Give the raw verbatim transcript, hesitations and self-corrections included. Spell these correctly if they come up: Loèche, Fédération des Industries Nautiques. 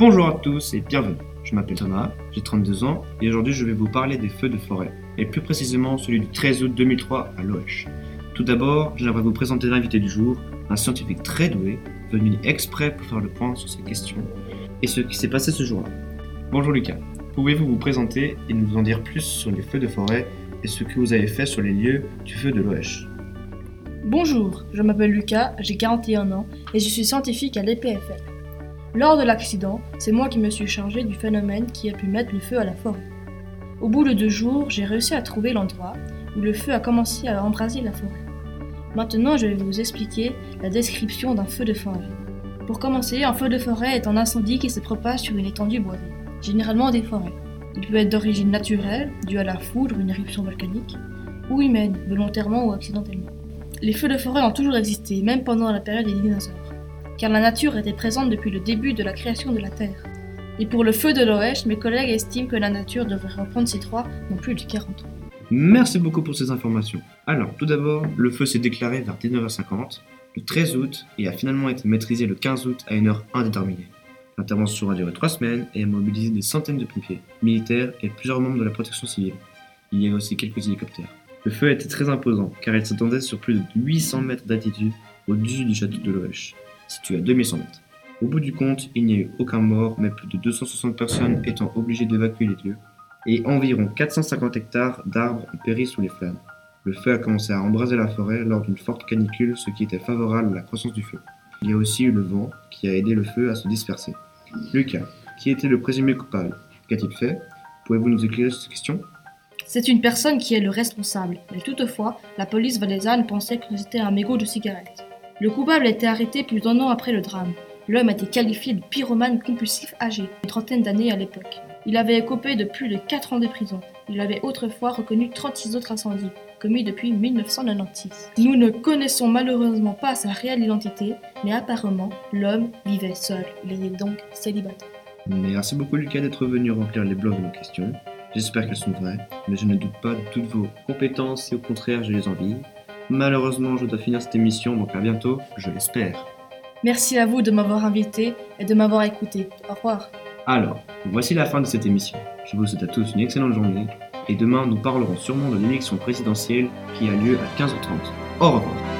Bonjour à tous et bienvenue, je m'appelle Thomas, j'ai trente-deux ans et aujourd'hui je vais vous parler des feux de forêt, et plus précisément celui du treize août deux mille trois à Loèche. Tout d'abord, j'aimerais vous présenter l'invité du jour, un scientifique très doué, venu exprès pour faire le point sur ces questions et ce qui s'est passé ce jour-là. Bonjour Lucas, pouvez-vous vous présenter et nous en dire plus sur les feux de forêt et ce que vous avez fait sur les lieux du feu de Loèche? Bonjour, je m'appelle Lucas, j'ai quarante et un ans et je suis scientifique à l'E P F L. Lors de l'accident, c'est moi qui me suis chargé du phénomène qui a pu mettre le feu à la forêt. Au bout de deux jours, j'ai réussi à trouver l'endroit où le feu a commencé à embraser la forêt. Maintenant, je vais vous expliquer la description d'un feu de forêt. Pour commencer, un feu de forêt est un incendie qui se propage sur une étendue boisée, généralement des forêts. Il peut être d'origine naturelle, due à la foudre, une éruption volcanique, ou humaine, volontairement ou accidentellement. Les feux de forêt ont toujours existé, même pendant la période des dinosaures, car la nature était présente depuis le début de la création de la Terre. Et pour le feu de Loèche, mes collègues estiment que la nature devrait reprendre ses droits dans plus de quarante ans. Merci beaucoup pour ces informations. Alors, tout d'abord, le feu s'est déclaré vers dix-neuf heures cinquante, le treize août, et a finalement été maîtrisé le quinze août à une heure indéterminée. L'intervention a duré trois semaines et a mobilisé des centaines de pompiers, militaires et plusieurs membres de la protection civile. Il y avait aussi quelques hélicoptères. Le feu était très imposant, car il s'étendait sur plus de huit cents mètres d'altitude au-dessus du château de Loèche, situé à deux mille cent mètres. Au bout du compte, il n'y a eu aucun mort, mais plus de deux cent soixante personnes étant obligées d'évacuer les lieux, et environ quatre cent cinquante hectares d'arbres ont péri sous les flammes. Le feu a commencé à embraser la forêt lors d'une forte canicule, ce qui était favorable à la croissance du feu. Il y a aussi eu le vent qui a aidé le feu à se disperser. Lucas, qui était le présumé coupable? Qu'a-t-il fait? Pouvez-vous nous éclairer sur cette question? C'est une personne qui est le responsable, mais toutefois, la police valaisanne pensait que c'était un mégot de cigarette. Le coupable a été arrêté plus d'un an après le drame. L'homme a été qualifié de pyromane compulsif âgé, une trentaine d'années à l'époque. Il avait écopé de plus de quatre ans de prison. Il avait autrefois reconnu trente-six autres incendies, commis depuis mille neuf cent quatre-vingt-seize. Nous ne connaissons malheureusement pas sa réelle identité, mais apparemment, l'homme vivait seul. Il était donc célibataire. Merci beaucoup Lucas d'être venu remplir les blogs de nos questions. J'espère qu'elles sont vraies, mais je ne doute pas de toutes vos compétences et au contraire, je les envie. Malheureusement, je dois finir cette émission, donc à bientôt, je l'espère. Merci à vous de m'avoir invité et de m'avoir écouté. Au revoir. Alors, voici la fin de cette émission. Je vous souhaite à tous une excellente journée et demain nous parlerons sûrement de l'élection présidentielle qui a lieu à quinze heures trente. Au revoir.